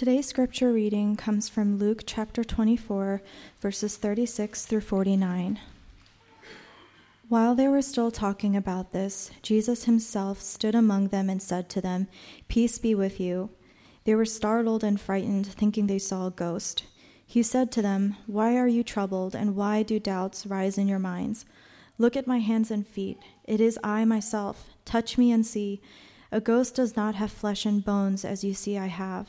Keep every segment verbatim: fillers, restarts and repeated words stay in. Today's scripture reading comes from Luke chapter twenty-four, verses thirty-six through forty-nine. While they were still talking about this, Jesus himself stood among them and said to them, "Peace be with you." They were startled and frightened, thinking they saw a ghost. He said to them, "Why are you troubled, and why do doubts rise in your minds? Look at my hands and feet. It is I myself. Touch me and see. A ghost does not have flesh and bones, as you see I have."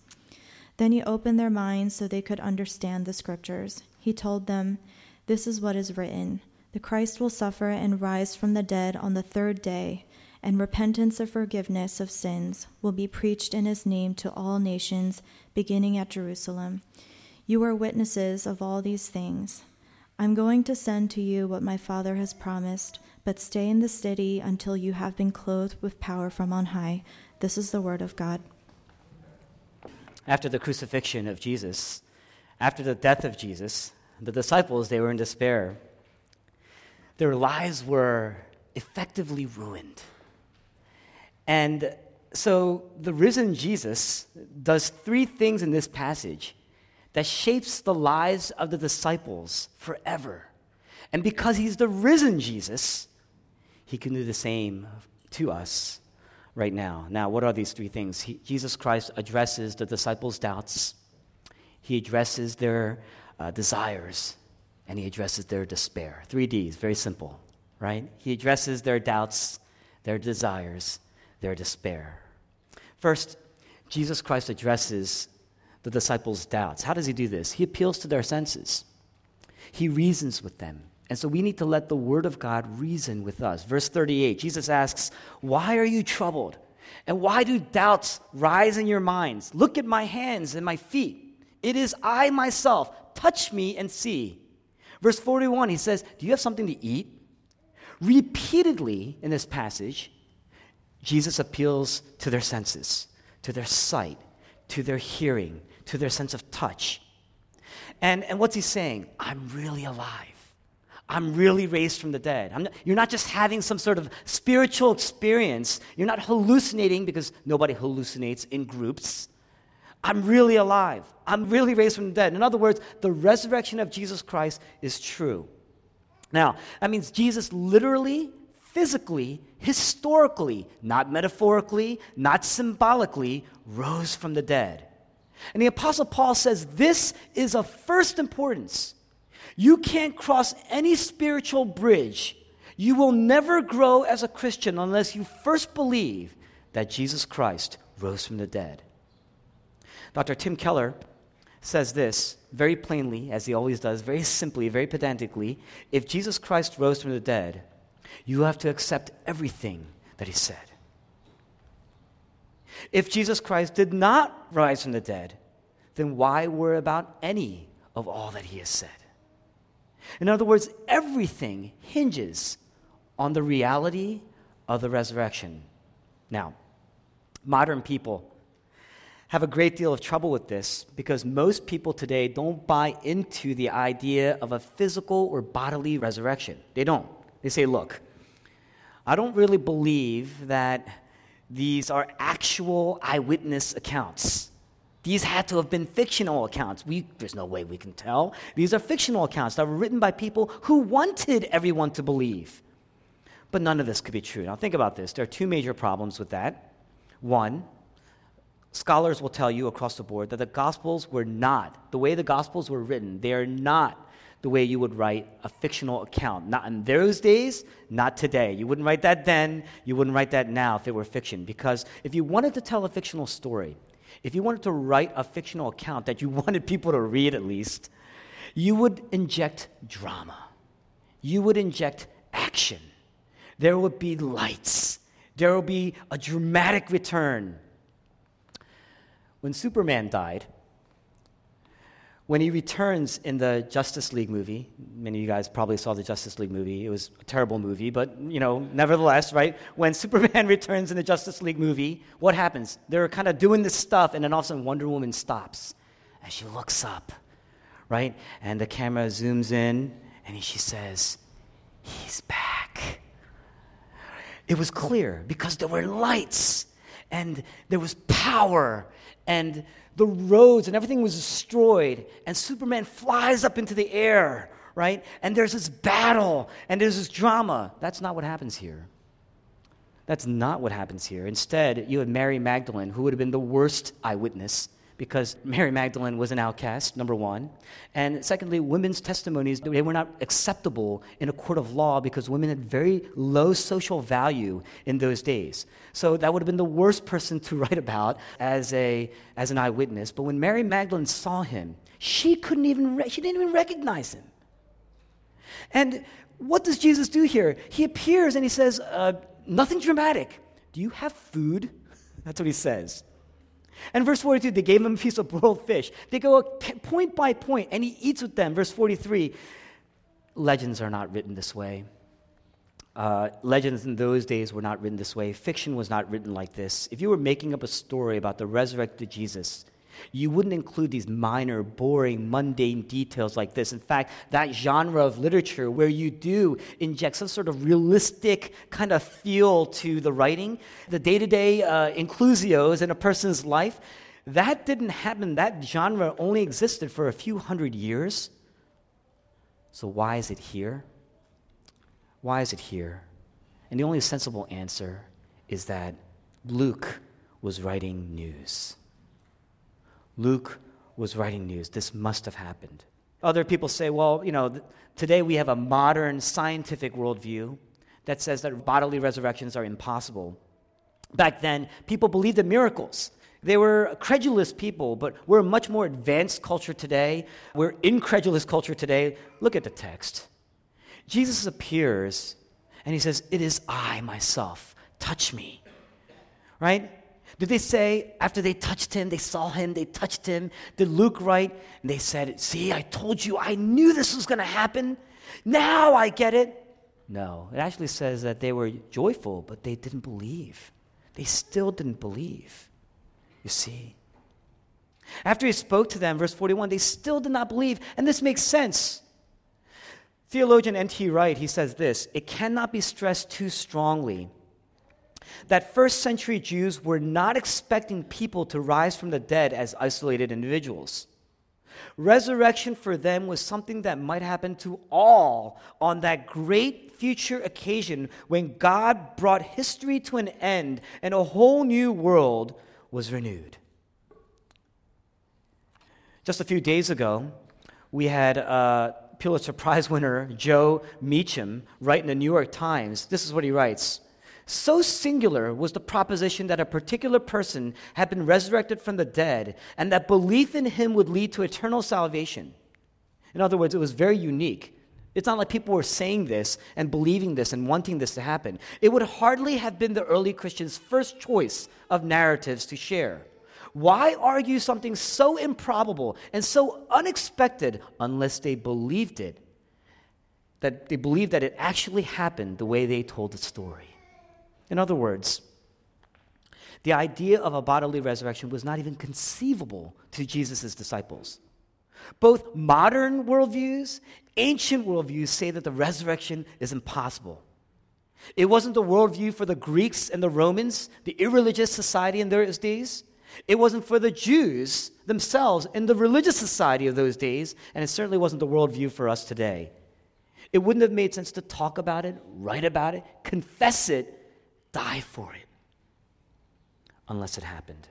Then he opened their minds so they could understand the scriptures. He told them, "This is what is written. The Christ will suffer and rise from the dead on the third day, and repentance of forgiveness of sins will be preached in his name to all nations, beginning at Jerusalem. You are witnesses of all these things. I'm going to send to you what my Father has promised, but stay in the city until you have been clothed with power from on high." This is the word of God. After the crucifixion of Jesus, after the death of Jesus, the disciples, they were in despair. Their lives were effectively ruined. And so the risen Jesus does three things in this passage that shapes the lives of the disciples forever. And because he's the risen Jesus, he can do the same to us right now. Now, what are these three things? He, Jesus Christ addresses the disciples' doubts. He addresses their uh, desires. And he addresses their despair. Three D's, very simple, right? He addresses their doubts, their desires, their despair. First, Jesus Christ addresses the disciples' doubts. How does he do this? He appeals to their senses. He reasons with them. And so we need to let the Word of God reason with us. Verse thirty-eight, Jesus asks, "Why are you troubled? And why do doubts rise in your minds? Look at my hands and my feet. It is I myself. Touch me and see." Verse forty-one, he says, "Do you have something to eat?" Repeatedly in this passage, Jesus appeals to their senses, to their sight, to their hearing, to their sense of touch. And, and what's he saying? I'm really alive. I'm really raised from the dead. I'm not, you're not just having some sort of spiritual experience. You're not hallucinating, because nobody hallucinates in groups. I'm really alive. I'm really raised from the dead. In other words, the resurrection of Jesus Christ is true. Now, that means Jesus literally, physically, historically, not metaphorically, not symbolically, rose from the dead. And the Apostle Paul says this is of first importance. You can't cross any spiritual bridge. You will never grow as a Christian unless you first believe that Jesus Christ rose from the dead. Doctor Tim Keller says this very plainly, as he always does, very simply, very pedantically. If Jesus Christ rose from the dead, you have to accept everything that he said. If Jesus Christ did not rise from the dead, then why worry about any of all that he has said? In other words, everything hinges on the reality of the resurrection. Now, modern people have a great deal of trouble with this, because most people today don't buy into the idea of a physical or bodily resurrection. They don't. They say, look, I don't really believe that these are actual eyewitness accounts. These had to have been fictional accounts. We, there's no way we can tell. These are fictional accounts that were written by people who wanted everyone to believe. But none of this could be true. Now think about this. There are two major problems with that. One, scholars will tell you across the board that the Gospels were not, the way the Gospels were written, they are not the way you would write a fictional account. Not in those days, not today. You wouldn't write that then, you wouldn't write that now if it were fiction. Because if you wanted to tell a fictional story, if you wanted to write a fictional account that you wanted people to read at least, you would inject drama. You would inject action. There would be lights. There would be a dramatic return. When Superman died, when he returns in the Justice League movie, many of you guys probably saw the Justice League movie. It was a terrible movie, but, you know, nevertheless, right? When Superman returns in the Justice League movie, what happens? They're kind of doing this stuff, and then all of a sudden Wonder Woman stops, and she looks up, right? And the camera zooms in, and she says, "He's back." It was clear because there were lights, and there was power, and the roads and everything was destroyed, and Superman flies up into the air, right? And there's this battle, and there's this drama. That's not what happens here. That's not what happens here. Instead, you have Mary Magdalene, who would have been the worst eyewitness, because Mary Magdalene was an outcast, number one. And secondly, women's testimonies, they were not acceptable in a court of law because women had very low social value in those days. So that would have been the worst person to write about as a as an eyewitness. But when Mary Magdalene saw him, she couldn't even, re- she didn't even recognize him. And what does Jesus do here? He appears and he says, uh, nothing dramatic. Do you have food? That's what he says. And verse forty-two, they gave him a piece of broiled fish. They go point by point, and he eats with them. Verse forty-three, legends are not written this way. Uh, legends in those days were not written this way. Fiction was not written like this. If you were making up a story about the resurrected Jesus, you wouldn't include these minor, boring, mundane details like this. In fact, that genre of literature where you do inject some sort of realistic kind of feel to the writing, the day-to-day uh, inclusios in a person's life, that didn't happen. That genre only existed for a few hundred years. So why is it here? Why is it here? And the only sensible answer is that Luke was writing news. Luke was writing news. This must have happened. Other people say, well, you know, th- today we have a modern scientific worldview that says that bodily resurrections are impossible. Back then, people believed in miracles. They were credulous people, but we're a much more advanced culture today. We're incredulous culture today. Look at the text. Jesus appears, and he says, "It is I myself. Touch me." Right? Did they say, after they touched him, they saw him, they touched him? Did Luke write, and they said, "See, I told you, I knew this was going to happen. Now I get it"? No, it actually says that they were joyful, but they didn't believe. They still didn't believe, you see. After he spoke to them, verse forty-one, they still did not believe, and this makes sense. Theologian N T Wright, he says this, "It cannot be stressed too strongly that first century Jews were not expecting people to rise from the dead as isolated individuals. Resurrection for them was something that might happen to all on that great future occasion when God brought history to an end and a whole new world was renewed." Just a few days ago, we had uh, Pulitzer Prize winner Joe Meacham write in the New York Times. This is what he writes. "So singular was the proposition that a particular person had been resurrected from the dead and that belief in him would lead to eternal salvation." In other words, it was very unique. It's not like people were saying this and believing this and wanting this to happen. It would hardly have been the early Christians' first choice of narratives to share. Why argue something so improbable and so unexpected unless they believed it, that they believed that it actually happened the way they told the story? In other words, the idea of a bodily resurrection was not even conceivable to Jesus' disciples. Both modern worldviews, ancient worldviews say that the resurrection is impossible. It wasn't the worldview for the Greeks and the Romans, the irreligious society in those days. It wasn't for the Jews themselves in the religious society of those days, and it certainly wasn't the worldview for us today. It wouldn't have made sense to talk about it, write about it, confess it, die for it, unless it happened.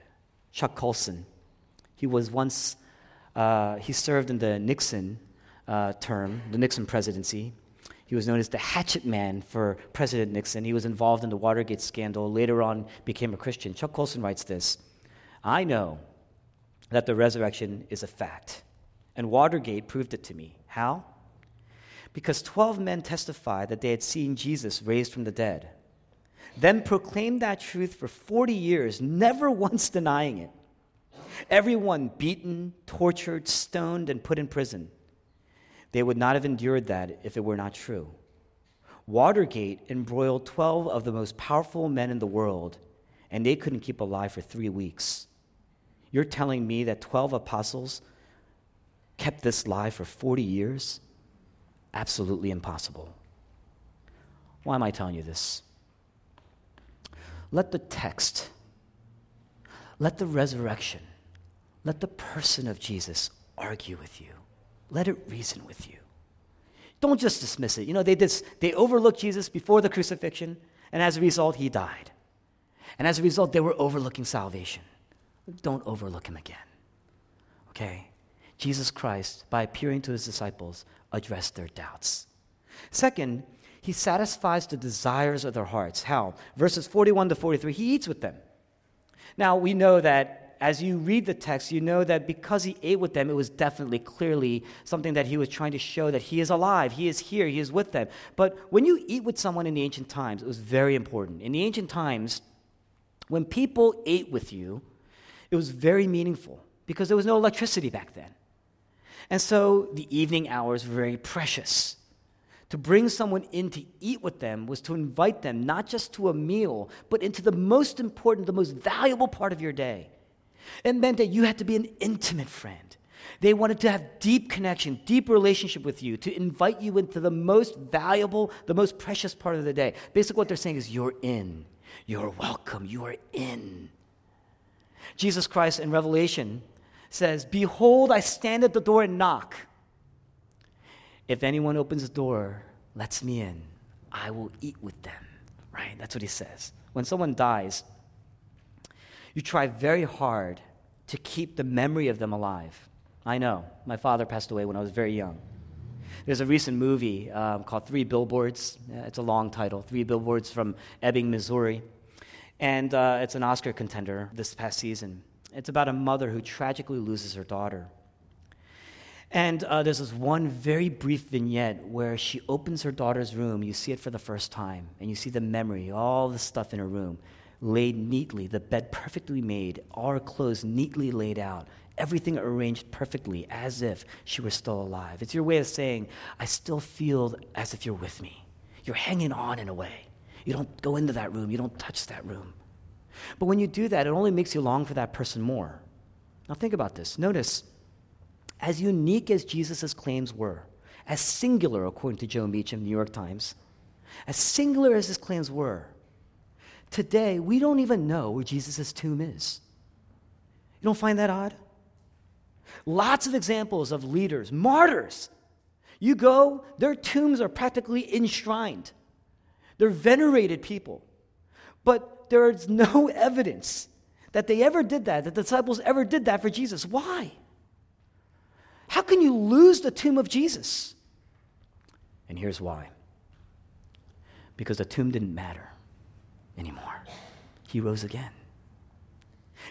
Chuck Colson, he was once, uh, he served in the Nixon uh, term, the Nixon presidency. He was known as the hatchet man for President Nixon. He was involved in the Watergate scandal, later on became a Christian. Chuck Colson writes this, "I know that the resurrection is a fact, and Watergate proved it to me. How? Because twelve men testified that they had seen Jesus raised from the dead, then proclaimed that truth for forty years, never once denying it. Everyone beaten, tortured, stoned, and put in prison. They would not have endured that if it were not true. Watergate embroiled twelve of the most powerful men in the world, and they couldn't keep alive for three weeks. You're telling me that twelve apostles kept this live for forty years? Absolutely impossible. Why am I telling you this? Let the text, let the resurrection, let the person of Jesus argue with you. Let it reason with you. Don't just dismiss it. You know, they dis- they overlooked Jesus before the crucifixion, and as a result, he died. And as a result, they were overlooking salvation. Don't overlook him again. Okay? Jesus Christ, by appearing to his disciples, addressed their doubts. Second, he satisfies the desires of their hearts. How? Verses forty-one to forty-three, he eats with them. Now, we know that as you read the text, you know that because he ate with them, it was definitely, clearly something that he was trying to show that he is alive, he is here, he is with them. But when you eat with someone in the ancient times, it was very important. In the ancient times, when people ate with you, it was very meaningful because there was no electricity back then. And so the evening hours were very precious. To bring someone in to eat with them was to invite them not just to a meal, but into the most important, the most valuable part of your day. It meant that you had to be an intimate friend. They wanted to have deep connection, deep relationship with you, to invite you into the most valuable, the most precious part of the day. Basically what they're saying is you're in, you're welcome, you are in. Jesus Christ in Revelation says, "Behold, I stand at the door and knock. If anyone opens the door, lets me in, I will eat with them." Right? That's what he says. When someone dies, you try very hard to keep the memory of them alive. I know. My father passed away when I was very young. There's a recent movie um, called Three Billboards. It's a long title. Three Billboards from Ebbing, Missouri. And uh, it's an Oscar contender this past season. It's about a mother who tragically loses her daughter. And uh, there's this one very brief vignette where she opens her daughter's room. You see it for the first time, and you see the memory, all the stuff in her room, laid neatly, the bed perfectly made, all her clothes neatly laid out, everything arranged perfectly, as if she were still alive. It's your way of saying, I still feel as if you're with me. You're hanging on in a way. You don't go into that room. You don't touch that room. But when you do that, it only makes you long for that person more. Now think about this. Notice, as unique as Jesus' claims were, as singular, according to Joe Meacham, New York Times, as singular as his claims were, today we don't even know where Jesus' tomb is. You don't find that odd? Lots of examples of leaders, martyrs. You go, their tombs are practically enshrined. They're venerated people. But there is no evidence that they ever did that, that the disciples ever did that for Jesus. Why? How can you lose the tomb of Jesus? And here's why. Because the tomb didn't matter anymore. He rose again.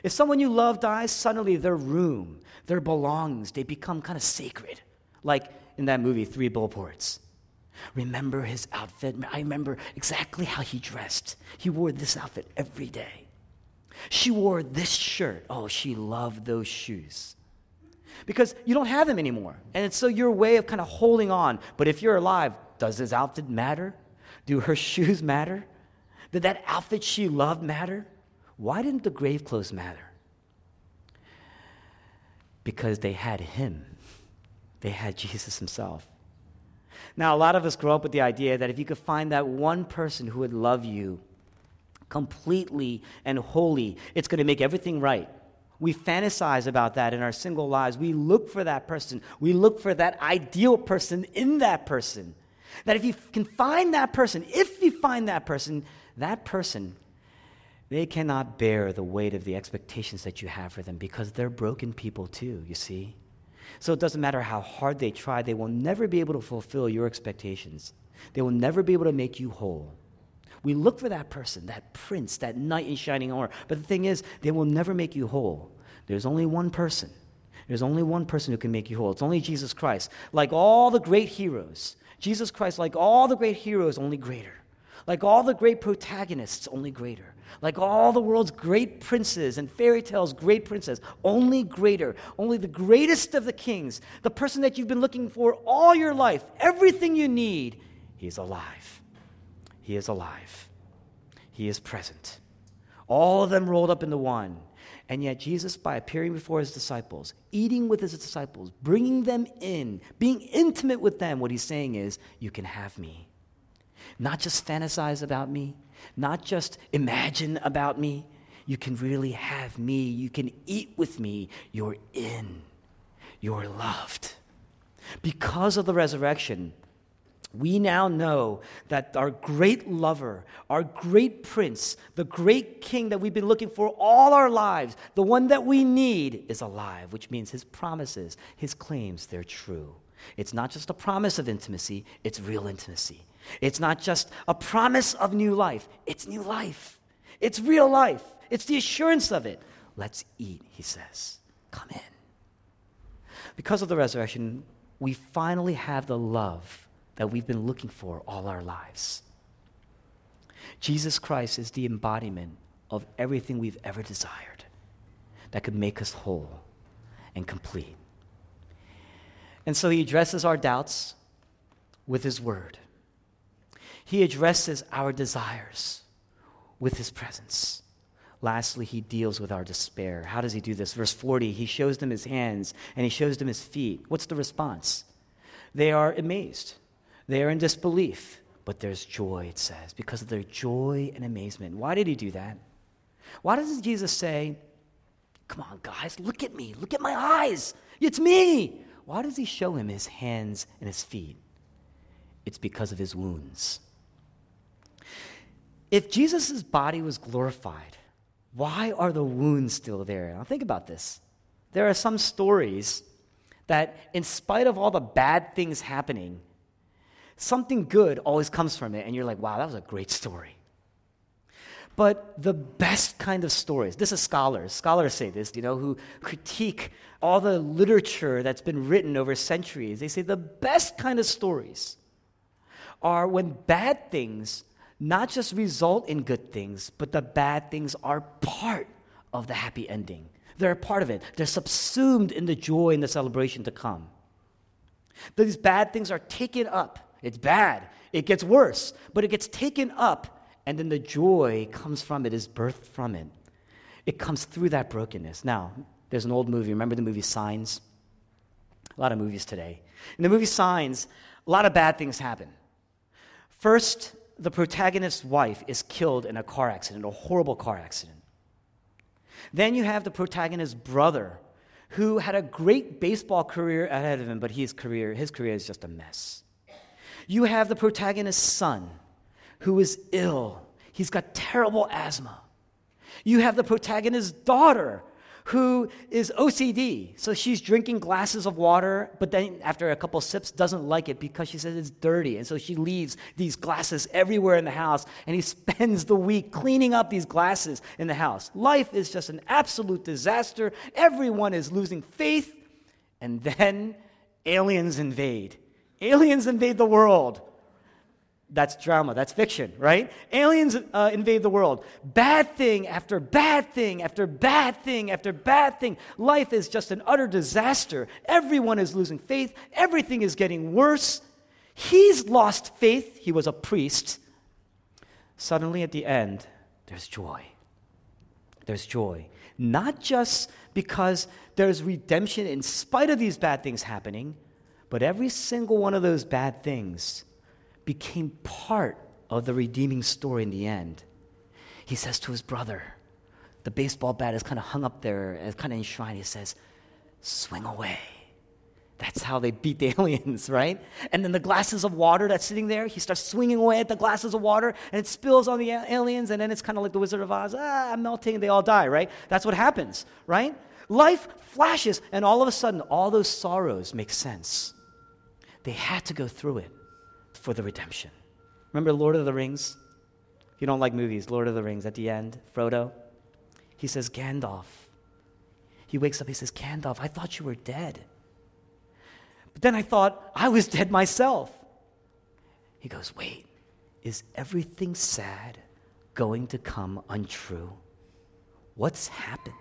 If someone you love dies, suddenly their room, their belongings, they become kind of sacred. Like in that movie, Three Billboards. Remember his outfit. I remember exactly how he dressed. He wore this outfit every day. She wore this shirt. Oh, she loved those shoes. Because you don't have them anymore. And it's so your way of kind of holding on. But if you're alive, does his outfit matter? Do her shoes matter? Did that outfit she loved matter? Why didn't the grave clothes matter? Because they had him. They had Jesus himself. Now, a lot of us grow up with the idea that if you could find that one person who would love you completely and wholly, it's going to make everything right. We fantasize about that in our single lives. We look for that person. We look for that ideal person in that person. That if you can find that person, if you find that person, that person, they cannot bear the weight of the expectations that you have for them because they're broken people too, you see. So it doesn't matter how hard they try, they will never be able to fulfill your expectations. They will never be able to make you whole. We look for that person, that prince, that knight in shining armor. But the thing is, they will never make you whole. There's only one person. There's only one person who can make you whole. It's only Jesus Christ. Like all the great heroes, Jesus Christ, like all the great heroes, only greater. Like all the great protagonists, only greater. Like all the world's great princes and fairy tales, great princess, only greater, only the greatest of the kings, the person that you've been looking for all your life, everything you need, he's alive. He is alive. He is present. All of them rolled up into one. And yet Jesus, by appearing before his disciples, eating with his disciples, bringing them in, being intimate with them, what he's saying is, you can have me. Not just fantasize about me, not just imagine about me. You can really have me. You can eat with me. You're in. You're loved. Because of the resurrection, we now know that our great lover, our great prince, the great king that we've been looking for all our lives, the one that we need, is alive, which means his promises, his claims, they're true. It's not just a promise of intimacy, it's real intimacy. It's not just a promise of new life, it's new life. It's real life. It's the assurance of it. Let's eat, he says. Come in. Because of the resurrection, we finally have the love that we've been looking for all our lives. Jesus Christ is the embodiment of everything we've ever desired that could make us whole and complete. And so he addresses our doubts with his word. He addresses our desires with his presence. Lastly, he deals with our despair. How does he do this? Verse forty, he shows them his hands and he shows them his feet. What's the response? They are amazed. They are in disbelief, but there's joy, it says, because of their joy and amazement. Why did he do that? Why doesn't Jesus say, come on, guys, look at me. Look at my eyes. It's me. Why does he show him his hands and his feet? It's because of his wounds. If Jesus' body was glorified, why are the wounds still there? Now think about this. There are some stories that in spite of all the bad things happening, something good always comes from it, and you're like, wow, that was a great story. But the best kind of stories, this is scholars, scholars say this, you know, who critique all the literature that's been written over centuries. They say the best kind of stories are when bad things not just result in good things, but the bad things are part of the happy ending. They're a part of it. They're subsumed in the joy and the celebration to come. These bad things are taken up. It's bad. It gets worse, but it gets taken up, and then the joy comes from it, is birthed from it. It comes through that brokenness. Now, there's an old movie. Remember the movie Signs? A lot of movies today. In the movie Signs, a lot of bad things happen. First, the protagonist's wife is killed in a car accident, a horrible car accident. Then you have the protagonist's brother, who had a great baseball career ahead of him, but his career, his career is just a mess. You have the protagonist's son, who is ill. He's got terrible asthma. You have the protagonist's daughter, who is O C D. So she's drinking glasses of water, but then after a couple sips, doesn't like it because she says it's dirty. And so she leaves these glasses everywhere in the house, and he spends the week cleaning up these glasses in the house. Life is just an absolute disaster. Everyone is losing faith. And then aliens invade. Aliens invade the world. That's drama. That's fiction, right? Aliens uh, invade the world. Bad thing after bad thing after bad thing after bad thing. Life is just an utter disaster. Everyone is losing faith. Everything is getting worse. He's lost faith. He was a priest. Suddenly at the end, there's joy. There's joy. Not just because there's redemption in spite of these bad things happening, but every single one of those bad things became part of the redeeming story in the end. He says to his brother, the baseball bat is kind of hung up there, it's kind of enshrined. He says, swing away. That's how they beat the aliens, right? And then the glasses of water that's sitting there, he starts swinging away at the glasses of water, and it spills on the aliens, and then it's kind of like the Wizard of Oz. Ah, I'm melting, and they all die, right? That's what happens, right? Life flashes, and all of a sudden, all those sorrows make sense. They had to go through it for the redemption. Remember Lord of the Rings? If you don't like movies, Lord of the Rings, at the end, Frodo, he says, Gandalf. He wakes up, he says, Gandalf, I thought you were dead. But then I thought I was dead myself. He goes, wait, is everything sad going to come untrue. What's happened?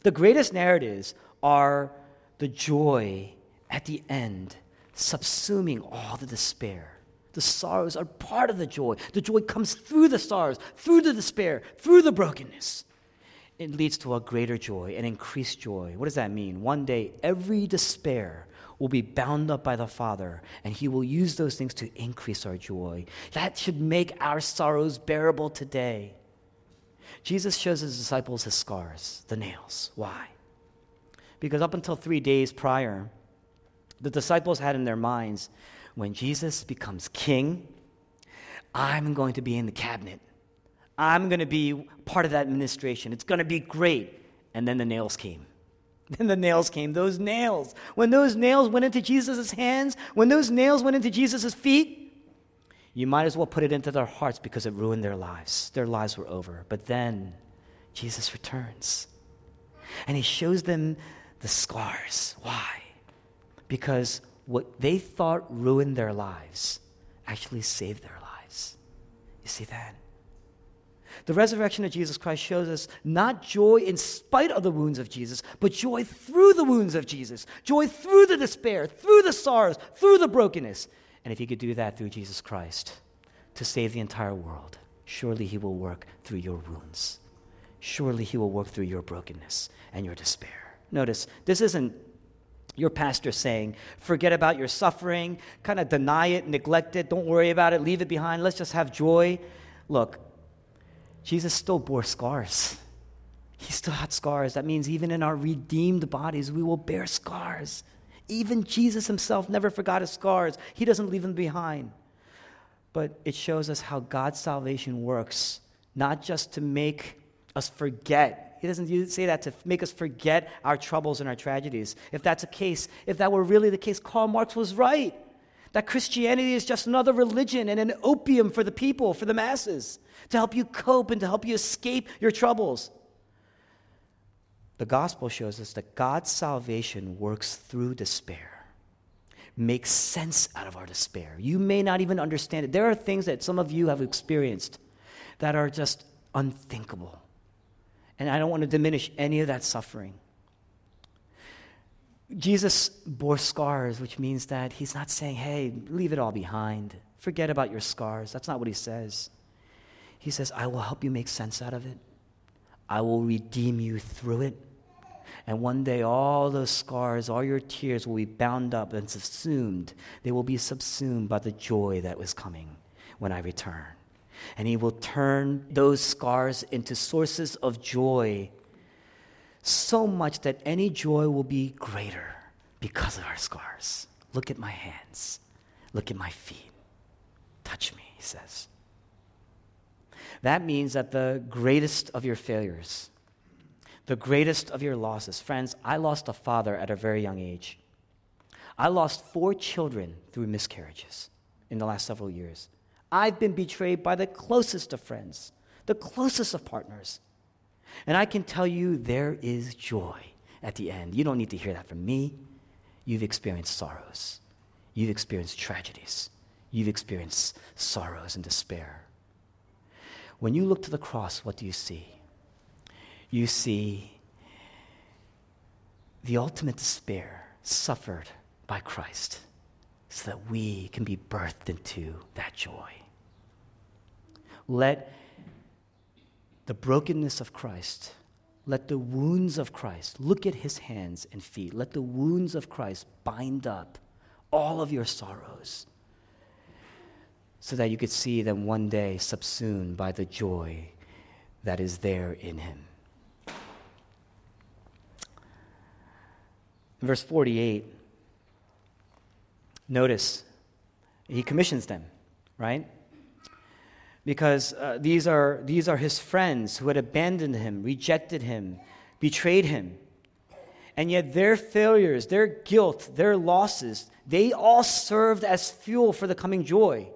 The greatest narratives are the joy at the end, subsuming all the despair. The sorrows are part of the joy. The joy comes through the sorrows, through the despair, through the brokenness. It leads to a greater joy, an increased joy. What does that mean? One day, every despair will be bound up by the Father, and He will use those things to increase our joy. That should make our sorrows bearable today. Jesus shows His disciples His scars, the nails. Why? Because up until three days prior, the disciples had in their minds, when Jesus becomes king, I'm going to be in the cabinet. I'm going to be part of that administration. It's going to be great. And then the nails came. Then the nails came. Those nails. When those nails went into Jesus' hands, when those nails went into Jesus' feet, you might as well put it into their hearts because it ruined their lives. Their lives were over. But then Jesus returns. And He shows them the scars. Why? Because what they thought ruined their lives actually saved their lives. You see that? The resurrection of Jesus Christ shows us not joy in spite of the wounds of Jesus, but joy through the wounds of Jesus, joy through the despair, through the sorrows, through the brokenness. And if He could do that through Jesus Christ to save the entire world, surely He will work through your wounds. Surely He will work through your brokenness and your despair. Notice, this isn't your pastor saying, forget about your suffering, kind of deny it, neglect it, don't worry about it, leave it behind, let's just have joy. Look, Jesus still bore scars. He still had scars. That means even in our redeemed bodies, we will bear scars. Even Jesus Himself never forgot His scars. He doesn't leave them behind. But it shows us how God's salvation works, not just to make us forget. He doesn't say that to make us forget our troubles and our tragedies. If that's the case, if that were really the case, Karl Marx was right. That Christianity is just another religion and an opium for the people, for the masses, to help you cope and to help you escape your troubles. The gospel shows us that God's salvation works through despair, makes sense out of our despair. You may not even understand it. There are things that some of you have experienced that are just unthinkable. And I don't want to diminish any of that suffering. Jesus bore scars, which means that He's not saying, hey, leave it all behind. Forget about your scars. That's not what He says. He says, I will help you make sense out of it. I will redeem you through it. And one day all those scars, all your tears will be bound up and subsumed. They will be subsumed by the joy that was coming when I return. And He will turn those scars into sources of joy, so much that any joy will be greater because of our scars. Look at my hands. Look at my feet. Touch me, He says. That means that the greatest of your failures, the greatest of your losses. Friends, I lost a father at a very young age. I lost four children through miscarriages in the last several years. I've been betrayed by the closest of friends, the closest of partners. And I can tell you there is joy at the end. You don't need to hear that from me. You've experienced sorrows. You've experienced tragedies. You've experienced sorrows and despair. When you look to the cross, what do you see? You see the ultimate despair suffered by Christ so that we can be birthed into that joy. Let the brokenness of Christ, let the wounds of Christ, look at His hands and feet, let the wounds of Christ bind up all of your sorrows so that you could see them one day subsumed by the joy that is there in Him. In verse forty-eight, notice, He commissions them, right? Because uh, these are these are His friends who had abandoned Him, rejected Him, betrayed Him. And yet their failures, their guilt, their losses, they all served as fuel for the coming joy.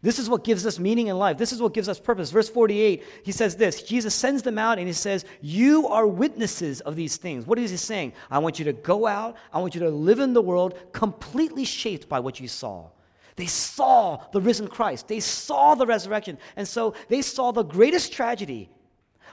This is what gives us meaning in life. This is what gives us purpose. Verse forty-eight, He says this. Jesus sends them out and He says, you are witnesses of these things. What is He saying? I want you to go out. I want you to live in the world completely shaped by what you saw. They saw the risen Christ. They saw the resurrection. And so they saw the greatest tragedy.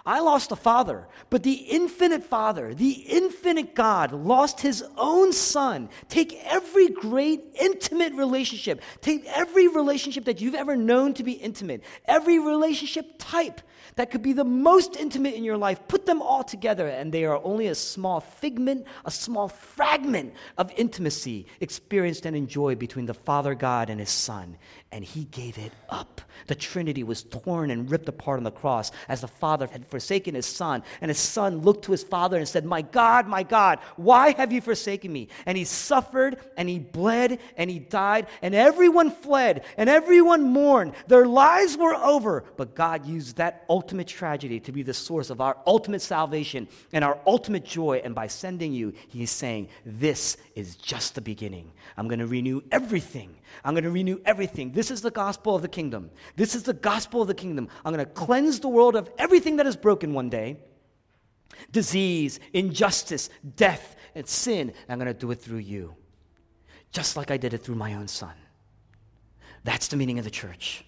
I lost a father, but the infinite Father, the infinite God, lost his own son. Take every great intimate relationship. Take every relationship that you've ever known to be intimate. Every relationship type that could be the most intimate in your life. Put them all together, and they are only a small figment, a small fragment of intimacy experienced and enjoyed between the Father God and his Son. And he gave it up. The Trinity was torn and ripped apart on the cross as the Father had forsaken his Son. And his Son looked to his Father and said, "My God, my God, why have you forsaken me?" And he suffered, and he bled, and he died, and everyone fled, and everyone mourned. Their lives were over. But God used that ultimate tragedy to be the source of our ultimate salvation and our ultimate joy. And by sending you, he is saying, this is just the beginning. I'm going to renew everything. I'm going to renew everything. This is the gospel of the kingdom. This is the gospel of the kingdom. I'm going to cleanse the world of everything that is broken one day. Disease, injustice, death, and sin. And I'm going to do it through you. Just like I did it through my own son. That's the meaning of the church.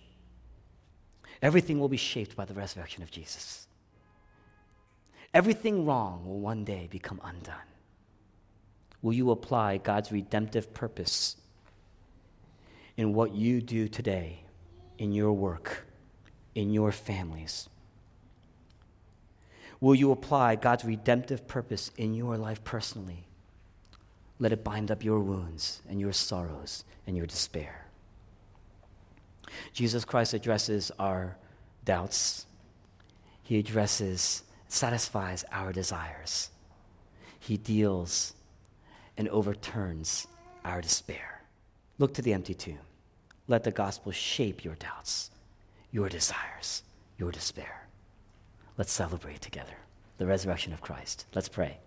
Everything will be shaped by the resurrection of Jesus. Everything wrong will one day become undone. Will you apply God's redemptive purpose in what you do today, in your work, in your families? Will you apply God's redemptive purpose in your life personally? Let it bind up your wounds and your sorrows and your despair. Jesus Christ addresses our doubts. He addresses, satisfies our desires. He deals and overturns our despair. Look to the empty tomb. Let the gospel shape your doubts, your desires, your despair. Let's celebrate together the resurrection of Christ. Let's pray.